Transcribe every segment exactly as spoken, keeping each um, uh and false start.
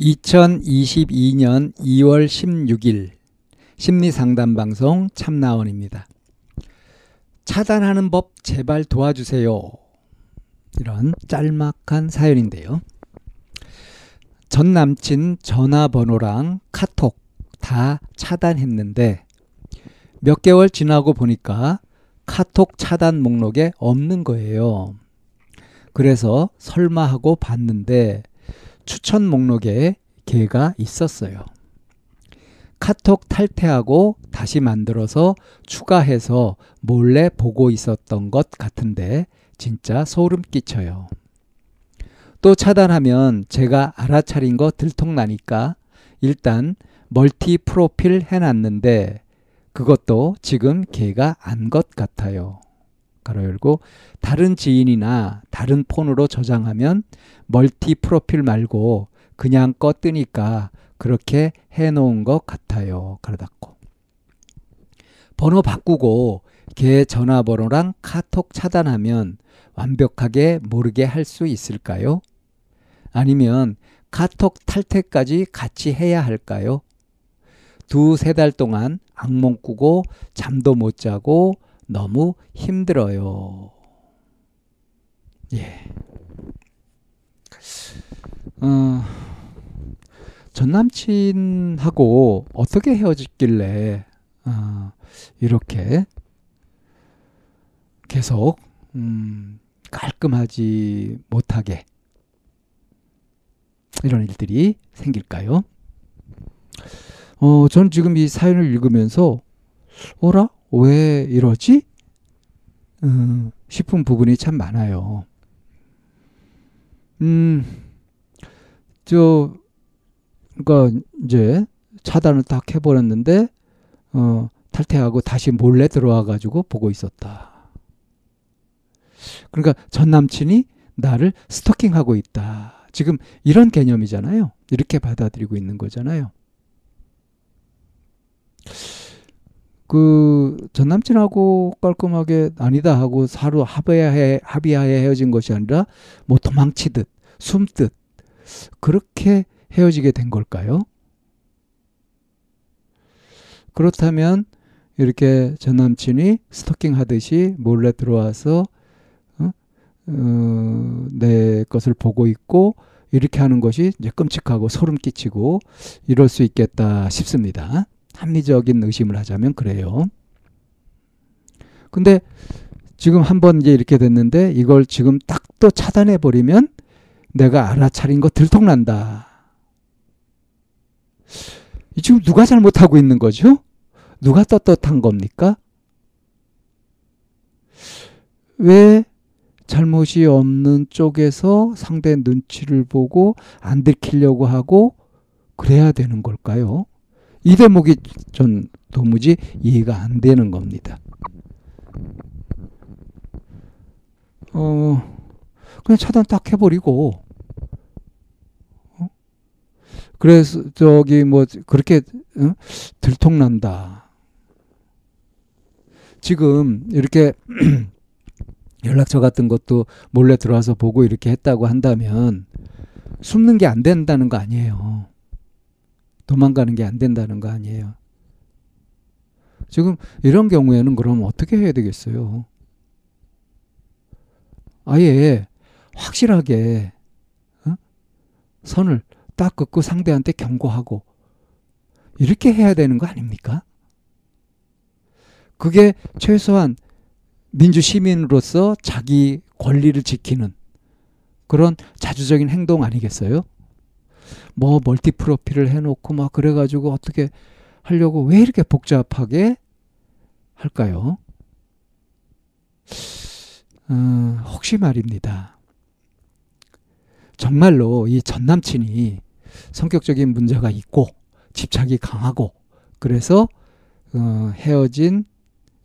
이천이십이년 이월 십육일 심리상담방송 참나원입니다. 차단하는 법 제발 도와주세요. 이런 짤막한 사연인데요. 전 남친 전화번호랑 카톡 다 차단했는데 몇 개월 지나고 보니까 카톡 차단 목록에 없는 거예요. 그래서 설마 하고 봤는데 추천 목록에 걔가 있었어요. 카톡 탈퇴하고 다시 만들어서 추가해서 몰래 보고 있었던 것 같은데 진짜 소름 끼쳐요. 또 차단하면 제가 알아차린 거 들통나니까 일단 멀티 프로필 해놨는데 그것도 지금 걔가 안 것 같아요. 가로 열고 다른 지인이나 다른 폰으로 저장하면 멀티 프로필 말고 그냥 꺼 뜨니까 그렇게 해놓은 것 같아요. 가로 닫고 번호 바꾸고 걔 전화번호랑 카톡 차단하면 완벽하게 모르게 할 수 있을까요? 아니면 카톡 탈퇴까지 같이 해야 할까요? 두세 달 동안 악몽 꾸고 잠도 못 자고 너무 힘들어요. 예. 어, 전 남친하고 어떻게 헤어졌길래 어, 이렇게 계속 음, 깔끔하지 못하게 이런 일들이 생길까요? 어, 전 지금 이 사연을 읽으면서 어라? 왜 이러지? 음, 싶은 부분이 참 많아요. 음, 저, 그러니까 이제 차단을 딱 해버렸는데 어, 탈퇴하고 다시 몰래 들어와가지고 보고 있었다. 그러니까 전 남친이 나를 스토킹하고 있다. 지금 이런 개념이잖아요. 이렇게 받아들이고 있는 거잖아요. 그 전 남친하고 깔끔하게 아니다 하고 서로 합의하에, 합의하에 헤어진 것이 아니라 뭐 도망치듯 숨듯 그렇게 헤어지게 된 걸까요? 그렇다면 이렇게 전 남친이 스토킹하듯이 몰래 들어와서 어? 어, 내 것을 보고 있고 이렇게 하는 것이 이제 끔찍하고 소름 끼치고 이럴 수 있겠다 싶습니다. 합리적인 의심을 하자면 그래요. 근데 지금 한번 이제 이렇게 됐는데 이걸 지금 딱 또 차단해버리면 내가 알아차린 거 들통난다. 지금 누가 잘못하고 있는 거죠? 누가 떳떳한 겁니까? 왜 잘못이 없는 쪽에서 상대 눈치를 보고 안 들키려고 하고 그래야 되는 걸까요? 이 대목이 전 도무지 이해가 안 되는 겁니다. 어, 그냥 차단 딱 해버리고, 어? 그래서 저기 뭐 그렇게 어? 들통난다. 지금 이렇게 연락처 같은 것도 몰래 들어와서 보고 이렇게 했다고 한다면 숨는 게 안 된다는 거 아니에요. 도망가는 게 안 된다는 거 아니에요. 지금 이런 경우에는 그럼 어떻게 해야 되겠어요? 아예 확실하게 어? 선을 딱 긋고 상대한테 경고하고 이렇게 해야 되는 거 아닙니까? 그게 최소한 민주 시민으로서 자기 권리를 지키는 그런 자주적인 행동 아니겠어요? 뭐 멀티 프로필을 해놓고 막 그래가지고 어떻게 하려고 왜 이렇게 복잡하게 할까요? 어, 혹시 말입니다. 정말로 이 전남친이 성격적인 문제가 있고 집착이 강하고 그래서 어, 헤어진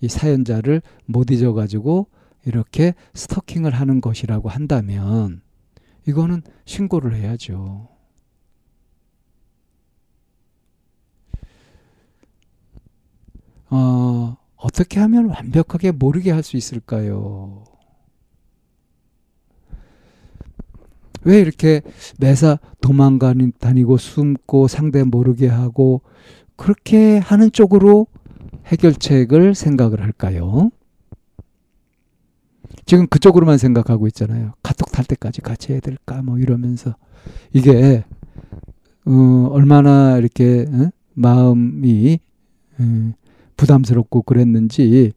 이 사연자를 못 잊어가지고 이렇게 스토킹을 하는 것이라고 한다면 이거는 신고를 해야죠. 어, 어떻게 하면 완벽하게 모르게 할 수 있을까요? 왜 이렇게 매사 도망다니고 숨고 상대 모르게 하고 그렇게 하는 쪽으로 해결책을 생각을 할까요? 지금 그쪽으로만 생각하고 있잖아요. 카톡 탈 때까지 같이 해야 될까 뭐 이러면서 이게 어, 얼마나 이렇게 어? 마음이 어, 부담스럽고 그랬는지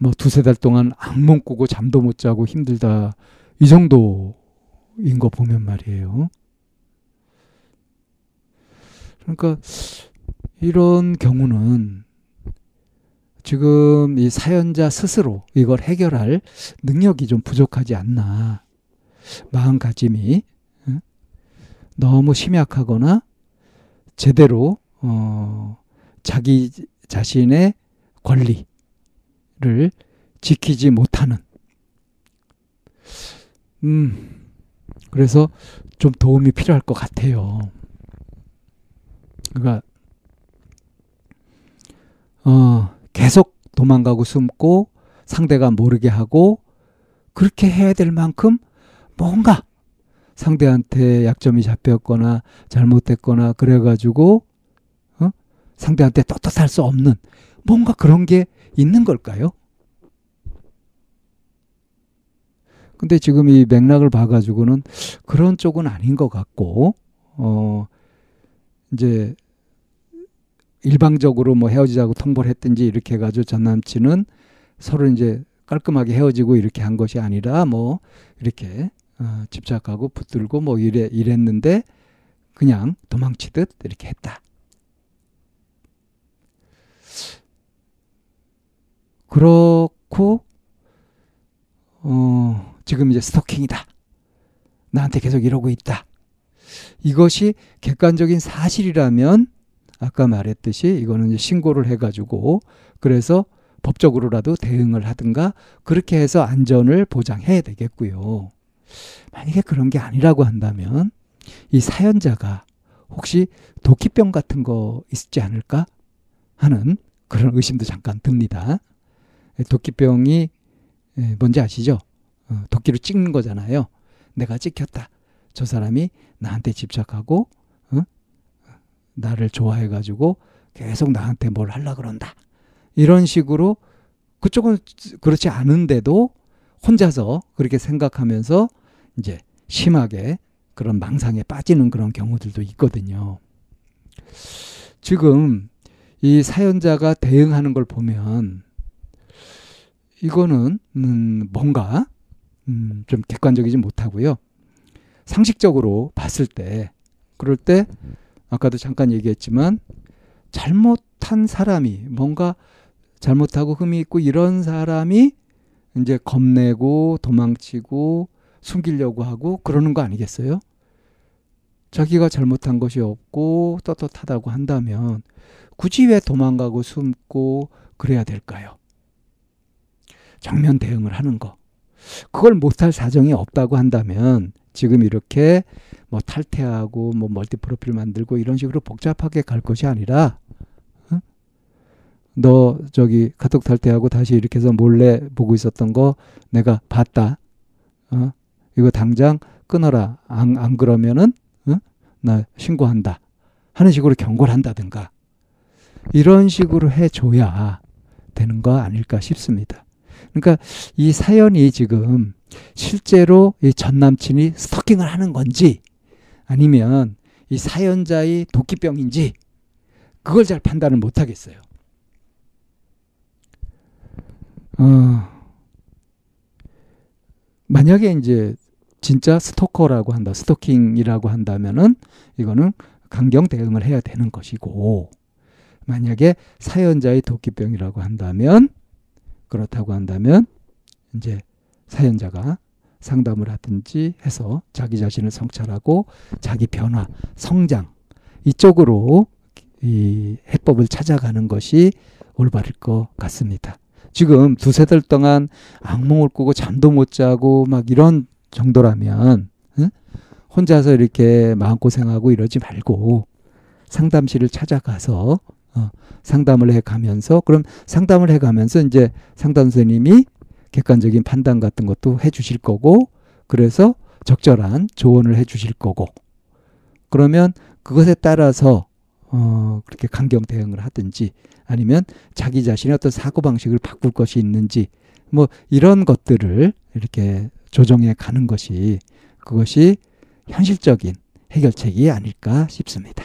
뭐 두세 달 동안 악몽 꾸고 잠도 못 자고 힘들다 이 정도인 거 보면 말이에요. 그러니까 이런 경우는 지금 이 사연자 스스로 이걸 해결할 능력이 좀 부족하지 않나. 마음가짐이 너무 심약하거나 제대로 어, 자기 자신의 권리를 지키지 못하는 음, 그래서 좀 도움이 필요할 것 같아요. 그러니까 어, 계속 도망가고 숨고 상대가 모르게 하고 그렇게 해야 될 만큼 뭔가 상대한테 약점이 잡혔거나 잘못됐거나 그래가지고 어? 상대한테 떳떳할 수 없는 뭔가 그런 게 있는 걸까요? 근데 지금 이 맥락을 봐가지고는 그런 쪽은 아닌 것 같고 어 이제 일방적으로 뭐 헤어지자고 통보를 했든지 이렇게 해가지고 전 남친은 서로 이제 깔끔하게 헤어지고 이렇게 한 것이 아니라 뭐 이렇게 어, 집착하고 붙들고 뭐 이래, 이랬는데 그냥 도망치듯 이렇게 했다. 그렇고 어, 지금 이제 스토킹이다. 나한테 계속 이러고 있다. 이것이 객관적인 사실이라면 아까 말했듯이 이거는 이제 신고를 해가지고 그래서 법적으로라도 대응을 하든가 그렇게 해서 안전을 보장해야 되겠고요. 만약에 그런 게 아니라고 한다면 이 사연자가 혹시 도끼병 같은 거 있지 않을까 하는 그런 의심도 잠깐 듭니다. 도끼병이 뭔지 아시죠? 도끼로 찍는 거잖아요. 내가 찍혔다. 저 사람이 나한테 집착하고 나를 좋아해가지고 계속 나한테 뭘 하려고 그런다. 이런 식으로 그쪽은 그렇지 않은데도 혼자서 그렇게 생각하면서 이제 심하게 그런 망상에 빠지는 그런 경우들도 있거든요. 지금 이 사연자가 대응하는 걸 보면 이거는 음 뭔가 음 좀 객관적이지 못하고요. 상식적으로 봤을 때 그럴 때 아까도 잠깐 얘기했지만 잘못한 사람이 뭔가 잘못하고 흠이 있고 이런 사람이 이제 겁내고 도망치고 숨기려고 하고 그러는 거 아니겠어요? 자기가 잘못한 것이 없고 떳떳하다고 한다면 굳이 왜 도망가고 숨고 그래야 될까요? 정면 대응을 하는 거. 그걸 못할 사정이 없다고 한다면 지금 이렇게 뭐 탈퇴하고 뭐 멀티 프로필 만들고 이런 식으로 복잡하게 갈 것이 아니라 응? 너 저기 카톡 탈퇴하고 다시 이렇게 해서 몰래 보고 있었던 거 내가 봤다. 어? 이거 당장 끊어라. 안, 안 그러면은 응? 나 신고한다. 하는 식으로 경고를 한다든가. 이런 식으로 해줘야 되는 거 아닐까 싶습니다. 그러니까 이 사연이 지금 실제로 이 전 남친이 스토킹을 하는 건지 아니면 이 사연자의 도끼병인지 그걸 잘 판단을 못 하겠어요. 어, 만약에 이제 진짜 스토커라고 한다, 스토킹이라고 한다면은 이거는 강경 대응을 해야 되는 것이고 만약에 사연자의 도끼병이라고 한다면 그렇다고 한다면 이제 사연자가 상담을 하든지 해서 자기 자신을 성찰하고 자기 변화, 성장 이쪽으로 이 해법을 찾아가는 것이 올바를 것 같습니다. 지금 두세 달 동안 악몽을 꾸고 잠도 못 자고 막 이런 정도라면 응? 혼자서 이렇게 마음고생하고 이러지 말고 상담실을 찾아가서 어, 상담을 해가면서 그럼 상담을 해가면서 이제 상담 선생님이 객관적인 판단 같은 것도 해주실 거고 그래서 적절한 조언을 해주실 거고 그러면 그것에 따라서 어, 그렇게 강경 대응을 하든지 아니면 자기 자신의 어떤 사고방식을 바꿀 것이 있는지 뭐 이런 것들을 이렇게 조정해 가는 것이 그것이 현실적인 해결책이 아닐까 싶습니다.